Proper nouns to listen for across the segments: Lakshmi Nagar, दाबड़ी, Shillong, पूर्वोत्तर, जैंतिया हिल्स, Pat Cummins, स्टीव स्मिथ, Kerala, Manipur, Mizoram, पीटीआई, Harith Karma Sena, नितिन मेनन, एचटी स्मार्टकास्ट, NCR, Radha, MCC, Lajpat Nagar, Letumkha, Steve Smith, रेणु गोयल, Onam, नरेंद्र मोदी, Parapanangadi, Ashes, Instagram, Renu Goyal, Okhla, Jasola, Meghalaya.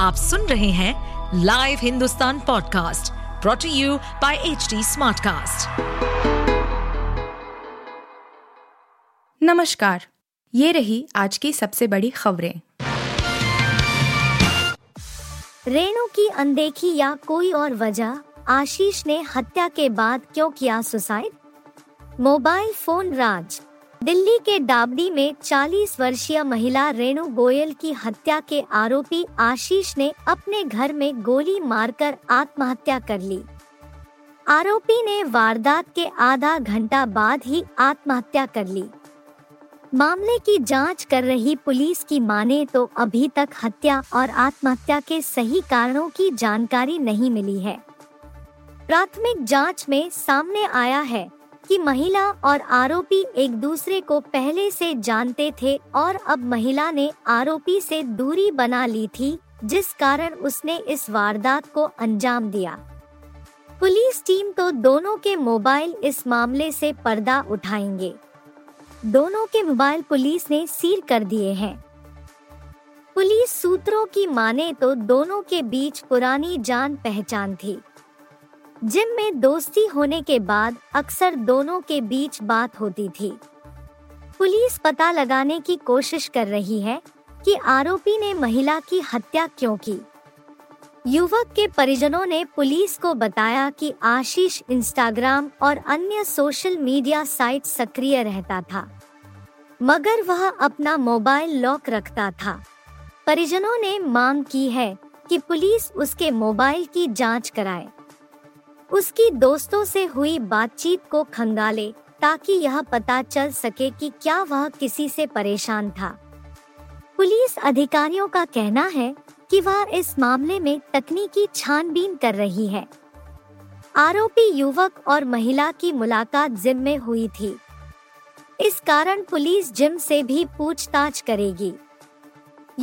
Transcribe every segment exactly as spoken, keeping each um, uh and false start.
आप सुन रहे हैं live Hindustan podcast brought to you by एचटी स्मार्टकास्ट। नमस्कार, ये रही आज की सबसे बड़ी खबरें। रेणु की अनदेखी या कोई और वजह, आशीष ने हत्या के बाद क्यों किया सुसाइड? मोबाइल फोन राज। दिल्ली के दाबड़ी में चालीस वर्षीय महिला रेणु गोयल की हत्या के आरोपी आशीष ने अपने घर में गोली मारकर आत्महत्या कर ली। आरोपी ने वारदात के आधा घंटा बाद ही आत्महत्या कर ली। मामले की जांच कर रही पुलिस की माने तो अभी तक हत्या और आत्महत्या के सही कारणों की जानकारी नहीं मिली है। प्राथमिक जांच में सामने आया है कि महिला और आरोपी एक दूसरे को पहले से जानते थे और अब महिला ने आरोपी से दूरी बना ली थी, जिस कारण उसने इस वारदात को अंजाम दिया। पुलिस टीम तो दोनों के मोबाइल इस मामले से पर्दा उठाएंगे। दोनों के मोबाइल पुलिस ने सील कर दिए हैं। पुलिस सूत्रों की माने तो दोनों के बीच पुरानी जान पहचान थी। जिम में दोस्ती होने के बाद अक्सर दोनों के बीच बात होती थी। पुलिस पता लगाने की कोशिश कर रही है कि आरोपी ने महिला की हत्या क्यों की। युवक के परिजनों ने पुलिस को बताया कि आशीष इंस्टाग्राम और अन्य सोशल मीडिया साइट सक्रिय रहता था, मगर वह अपना मोबाइल लॉक रखता था। परिजनों ने मांग की है कि पुलिस उसके मोबाइल की जांच कराए, उसकी दोस्तों से हुई बातचीत को खंगाले ताकि यह पता चल सके कि क्या वह किसी से परेशान था। पुलिस अधिकारियों का कहना है कि वह इस मामले में तकनीकी छानबीन कर रही है। आरोपी युवक और महिला की मुलाकात जिम में हुई थी, इस कारण पुलिस जिम से भी पूछताछ करेगी।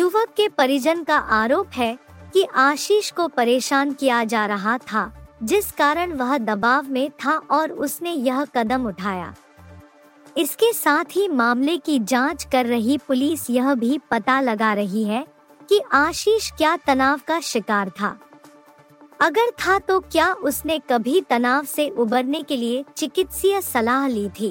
युवक के परिजन का आरोप है कि आशीष को परेशान किया जा रहा था, जिस कारण वह दबाव में था और उसने यह कदम उठाया। इसके साथ ही मामले की जांच कर रही पुलिस यह भी पता लगा रही है कि आशीष क्या तनाव का शिकार था। अगर था तो क्या उसने कभी तनाव से उबरने के लिए चिकित्सीय सलाह ली थी।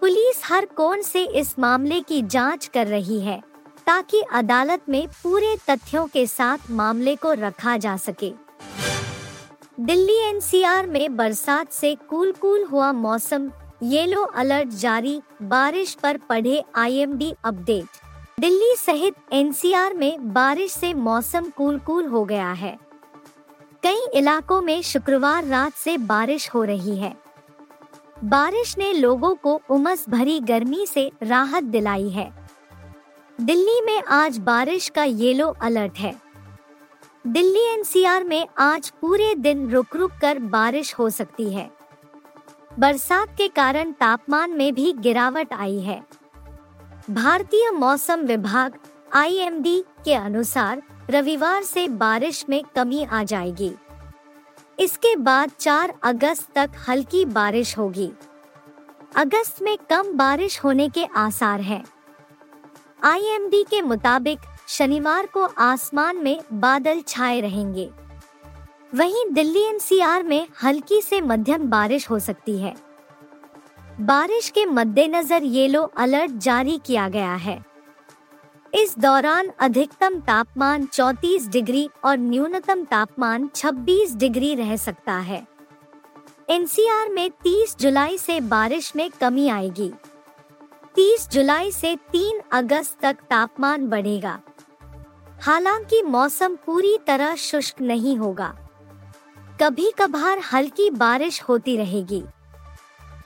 पुलिस हर कोण से इस मामले की जांच कर रही है ताकि अदालत में पूरे तथ्यों के साथ मामले को रखा जा सके। दिल्ली एनसीआर में बरसात से कूल कूल हुआ मौसम, येलो अलर्ट जारी। बारिश पर पढ़े आईएमडी अपडेट। दिल्ली सहित एनसीआर में बारिश से मौसम कूल कूल हो गया है। कई इलाकों में शुक्रवार रात से बारिश हो रही है। बारिश ने लोगों को उमस भरी गर्मी से राहत दिलाई है। दिल्ली में आज बारिश का येलो अलर्ट है। दिल्ली एनसीआर में आज पूरे दिन रुक रुक कर बारिश हो सकती है। बरसात के कारण तापमान में भी गिरावट आई है। भारतीय मौसम विभाग आईएमडी के अनुसार रविवार से बारिश में कमी आ जाएगी। इसके बाद चार अगस्त तक हल्की बारिश होगी। अगस्त में कम बारिश होने के आसार हैं। आईएमडी के मुताबिक शनिवार को आसमान में बादल छाए रहेंगे। वहीं दिल्ली एनसीआर में हल्की से मध्यम बारिश हो सकती है। बारिश के मद्देनजर येलो अलर्ट जारी किया गया है। इस दौरान अधिकतम तापमान चौंतीस डिग्री और न्यूनतम तापमान छब्बीस डिग्री रह सकता है। एनसीआर में तीस जुलाई से बारिश में कमी आएगी। तीस जुलाई से तीन अगस्त तक तापमान बढ़ेगा। हालांकि मौसम पूरी तरह शुष्क नहीं होगा, कभी कभार हल्की बारिश होती रहेगी।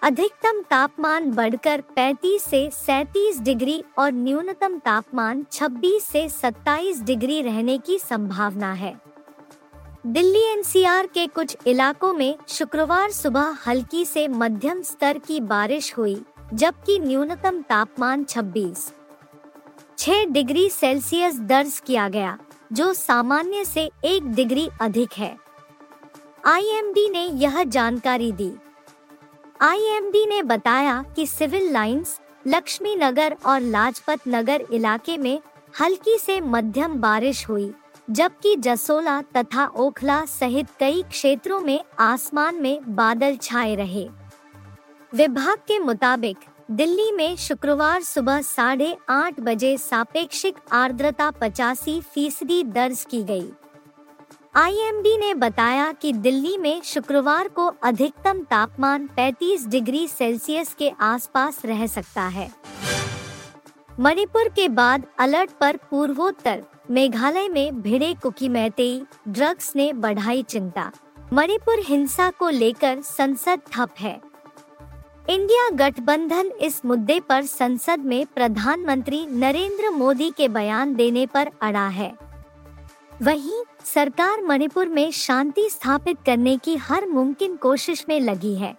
अधिकतम तापमान बढ़कर पैंतीस से सैंतीस डिग्री और न्यूनतम तापमान छब्बीस से सत्ताईस डिग्री रहने की संभावना है। दिल्ली एनसीआर के कुछ इलाकों में शुक्रवार सुबह हल्की से मध्यम स्तर की बारिश हुई, जबकि न्यूनतम तापमान छब्बीस छह डिग्री सेल्सियस दर्ज किया गया, जो सामान्य से एक डिग्री अधिक है। आईएमडी ने यह जानकारी दी। आईएमडी ने बताया कि सिविल लाइंस, लक्ष्मी नगर और लाजपत नगर इलाके में हल्की से मध्यम बारिश हुई, जबकि जसोला तथा ओखला सहित कई क्षेत्रों में आसमान में बादल छाए रहे। विभाग के मुताबिक दिल्ली में शुक्रवार सुबह साढ़े आठ बजे सापेक्षिक आर्द्रता पचासी फीसदी दर्ज की गई। आईएमडी ने बताया कि दिल्ली में शुक्रवार को अधिकतम तापमान पैंतीस डिग्री सेल्सियस के आसपास रह सकता है। मणिपुर के बाद अलर्ट पर पूर्वोत्तर, मेघालय में भिड़े कुकी-मैतेई, ड्रग्स ने बढ़ाई चिंता। मणिपुर हिंसा को लेकर संसद ठप है। इंडिया गठबंधन इस मुद्दे पर संसद में प्रधानमंत्री नरेंद्र मोदी के बयान देने पर अड़ा है। वहीं सरकार मणिपुर में शांति स्थापित करने की हर मुमकिन कोशिश में लगी है।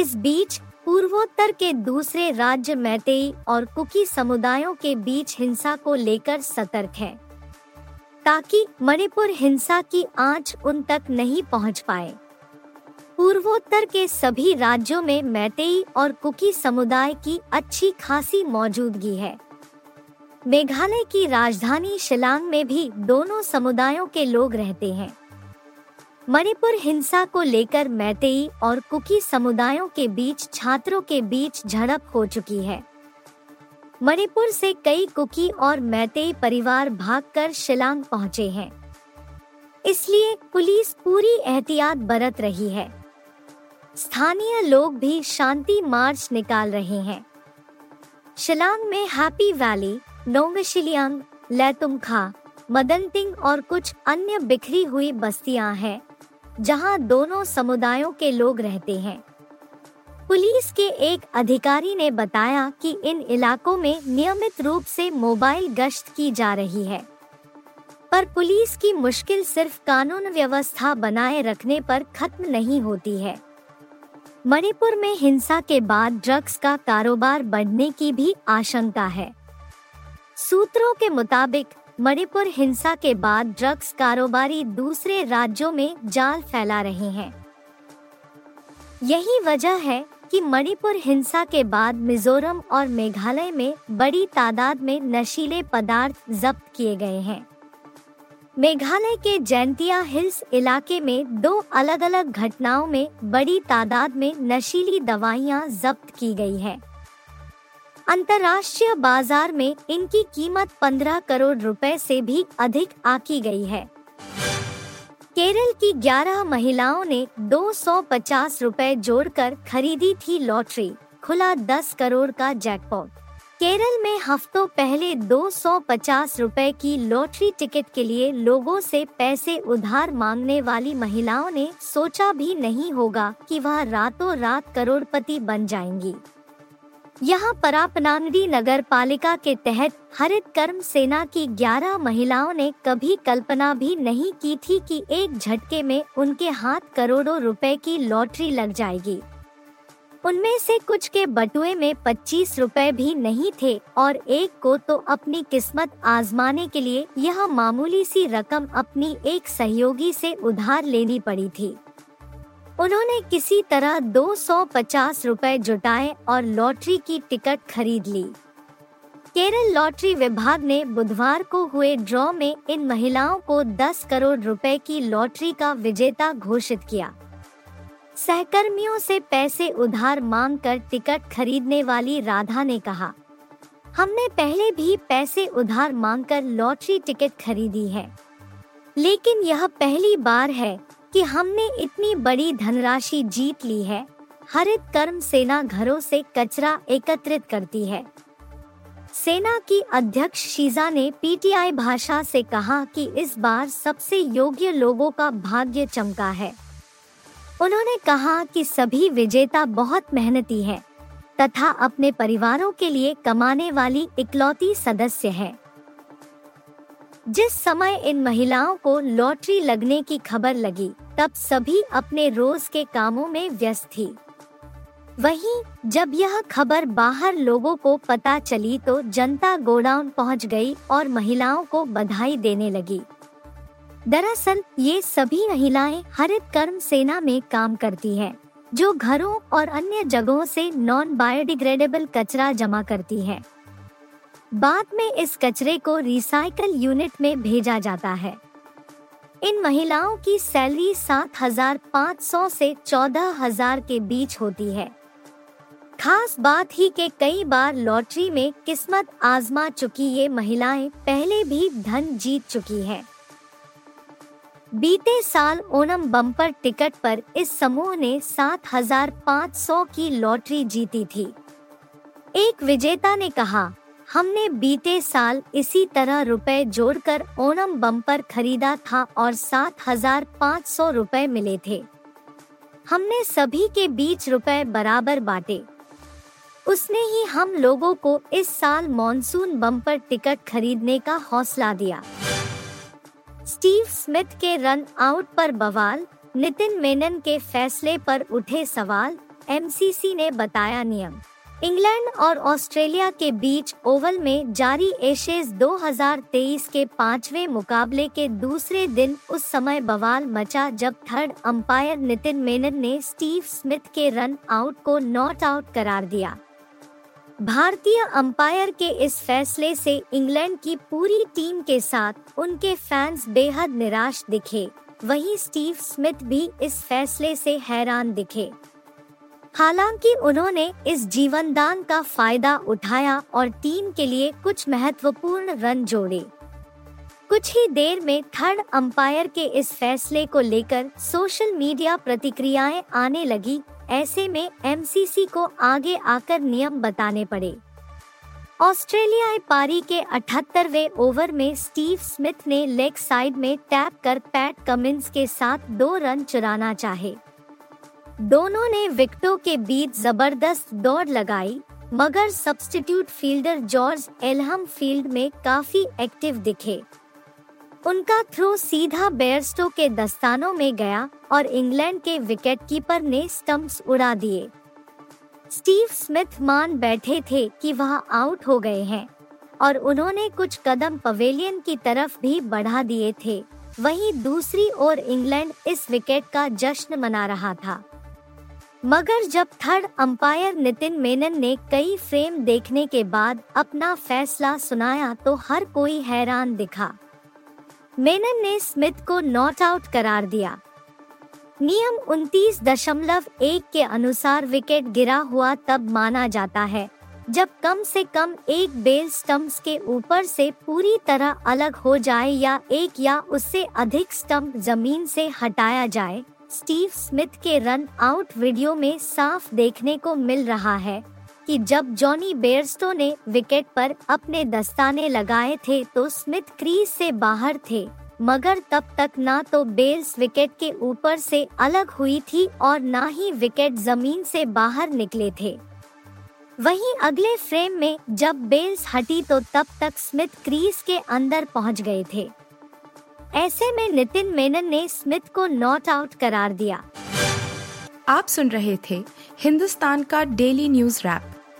इस बीच पूर्वोत्तर के दूसरे राज्य मैतेई और कुकी समुदायों के बीच हिंसा को लेकर सतर्क है, ताकि मणिपुर हिंसा की आंच उन तक नहीं पहुंच पाए। पूर्वोत्तर के सभी राज्यों में मैतेई और कुकी समुदाय की अच्छी खासी मौजूदगी है। मेघालय की राजधानी शिलांग में भी दोनों समुदायों के लोग रहते हैं। मणिपुर हिंसा को लेकर मैतेई और कुकी समुदायों के बीच छात्रों के बीच झड़प हो चुकी है। मणिपुर से कई कुकी और मैतेई परिवार भागकर शिलांग पहुंचे हैं, इसलिए पुलिस पूरी एहतियात बरत रही है। स्थानीय लोग भी शांति मार्च निकाल रहे हैं। शिलांग में हैप्पी वैली, नोंगशिलियांग, लेतुमखा, मदनटिंग और कुछ अन्य बिखरी हुई बस्तियां हैं, जहां दोनों समुदायों के लोग रहते हैं। पुलिस के एक अधिकारी ने बताया कि इन इलाकों में नियमित रूप से मोबाइल गश्त की जा रही है, पर पुलिस की मुश्किल सिर्फ कानून व्यवस्था बनाए रखने पर खत्म नहीं होती है। मणिपुर में हिंसा के बाद ड्रग्स का कारोबार बढ़ने की भी आशंका है। सूत्रों के मुताबिक मणिपुर हिंसा के बाद ड्रग्स कारोबारी दूसरे राज्यों में जाल फैला रहे हैं। यही वजह है कि मणिपुर हिंसा के बाद मिजोरम और मेघालय में बड़ी तादाद में नशीले पदार्थ जब्त किए गए हैं। मेघालय के जैंतिया हिल्स इलाके में दो अलग अलग घटनाओं में बड़ी तादाद में नशीली दवाइयां जब्त की गई है। अंतर्राष्ट्रीय बाजार में इनकी कीमत पंद्रह करोड़ रुपए से भी अधिक आकी गई है। केरल की ग्यारह महिलाओं ने दो सौ पचास रुपए जोड़कर खरीदी थी लॉटरी, खुला दस करोड़ का जैकपॉट। केरल में हफ्तों पहले दो सौ पचास रुपए की लॉटरी टिकट के लिए लोगों से पैसे उधार मांगने वाली महिलाओं ने सोचा भी नहीं होगा कि वह रातों रात करोड़पति बन जाएंगी। यहाँ परापनांगडी नगर पालिका के तहत हरित कर्म सेना की ग्यारह महिलाओं ने कभी कल्पना भी नहीं की थी कि एक झटके में उनके हाथ करोड़ों रुपए की लॉटरी लग जाएगी। उनमें से कुछ के बटुए में पच्चीस रुपए भी नहीं थे और एक को तो अपनी किस्मत आजमाने के लिए यह मामूली सी रकम अपनी एक सहयोगी से उधार लेनी पड़ी थी। उन्होंने किसी तरह दो सौ पचास रुपए जुटाए और लॉटरी की टिकट खरीद ली। केरल लॉटरी विभाग ने बुधवार को हुए ड्रॉ में इन महिलाओं को दस करोड़ रुपए की लॉटरी का विजेता घोषित किया। सहकर्मियों से पैसे उधार मांगकर टिकट खरीदने वाली राधा ने कहा, हमने पहले भी पैसे उधार मांगकर लॉटरी टिकट खरीदी है, लेकिन यह पहली बार है कि हमने इतनी बड़ी धनराशि जीत ली है। हरित कर्म सेना घरों से कचरा एकत्रित करती है। सेना की अध्यक्ष शीजा ने पीटीआई भाषा से कहा कि इस बार सबसे योग्य लोगों का भाग्य चमका है। उन्होंने कहा कि सभी विजेता बहुत मेहनती हैं तथा अपने परिवारों के लिए कमाने वाली इकलौती सदस्य है। जिस समय इन महिलाओं को लॉटरी लगने की खबर लगी, तब सभी अपने रोज के कामों में व्यस्त थी। वहीं जब यह खबर बाहर लोगों को पता चली तो जनता गोडाउन पहुंच गई और महिलाओं को बधाई देने लगी। दरअसल ये सभी महिलाएं हरित कर्म सेना में काम करती हैं, जो घरों और अन्य जगहों से नॉन बायोडिग्रेडेबल कचरा जमा करती है। बाद में इस कचरे को रिसाइकल यूनिट में भेजा जाता है। इन महिलाओं की सैलरी सात हज़ार पाँच सौ से चौदह हज़ार के बीच होती है। खास बात ही के कई बार लॉटरी में किस्मत आजमा चुकी ये महिलाएं पहले भी धन जीत चुकी है। बीते साल ओनम बम्पर टिकट पर इस समूह ने सात हज़ार पाँच सौ की लॉटरी जीती थी। एक विजेता ने कहा, हमने बीते साल इसी तरह रुपए जोड़कर ओनम बम्पर खरीदा था और सात हज़ार पाँच सौ रुपए मिले थे। हमने सभी के बीच रुपए बराबर बांटे। उसने ही हम लोगों को इस साल मॉनसून बम्पर टिकट खरीदने का हौसला दिया। स्टीव स्मिथ के रन आउट पर बवाल, नितिन मेनन के फैसले पर उठे सवाल। एमसीसी ने बताया नियम। इंग्लैंड और ऑस्ट्रेलिया के बीच ओवल में जारी एशेज दो हज़ार तेईस के पांचवें मुकाबले के दूसरे दिन उस समय बवाल मचा जब थर्ड अंपायर नितिन मेनन ने स्टीव स्मिथ के रन आउट को नॉट आउट करार दिया। भारतीय अंपायर के इस फैसले से इंग्लैंड की पूरी टीम के साथ उनके फैंस बेहद निराश दिखे, वहीं स्टीव स्मिथ भी इस फैसले से हैरान दिखे। हालांकि उन्होंने इस जीवनदान का फायदा उठाया और टीम के लिए कुछ महत्वपूर्ण रन जोड़े। कुछ ही देर में थर्ड अंपायर के इस फैसले को लेकर सोशल मीडिया प्रतिक्रियाएं आने लगी। ऐसे में एमसीसी को आगे आकर नियम बताने पड़े। ऑस्ट्रेलियाई पारी के अठहत्तरवें ओवर में स्टीव स्मिथ ने लेग साइड में टैप कर पैट कमिंस के साथ दो रन चुराना चाहे। दोनों ने विकेटों के बीच जबरदस्त दौड़ लगाई, मगर substitute fielder George Ealham field में काफी एक्टिव दिखे। उनका थ्रो सीधा बेयरस्टो के दस्तानों में गया और इंग्लैंड के विकेटकीपर ने स्टंप्स उड़ा दिए। स्टीव स्मिथ मान बैठे थे कि वह आउट हो गए हैं और उन्होंने कुछ कदम पवेलियन की तरफ भी बढ़ा दिए थे। वहीं दूसरी ओर इंग्लैंड इस विकेट का जश्न मना रहा था, मगर जब थर्ड अंपायर नितिन मेनन ने कई फ्रेम देखने के बाद अपना फैसला सुनाया तो हर कोई हैरान दिखा। मेनन ने स्मिथ को नॉट आउट करार दिया। नियम उनतीस दशमलव एक के अनुसार विकेट गिरा हुआ तब माना जाता है जब कम से कम एक बेल स्टंप्स के ऊपर से पूरी तरह अलग हो जाए या एक या उससे अधिक स्टंप जमीन से हटाया जाए। स्टीव स्मिथ के रन आउट वीडियो में साफ देखने को मिल रहा है कि जब जॉनी बेयरस्टो ने विकेट पर अपने दस्ताने लगाए थे तो स्मिथ क्रीज से बाहर थे, मगर तब तक ना तो बेल्स विकेट के ऊपर से अलग हुई थी और ना ही विकेट जमीन से बाहर निकले थे। वहीं अगले फ्रेम में जब बेल्स हटी तो तब तक स्मिथ क्रीज के अंदर पहुंच गए थे। ऐसे में नितिन मेनन ने स्मिथ को नॉट आउट करार दिया। आप सुन रहे थे हिंदुस्तान का डेली न्यूज रैप,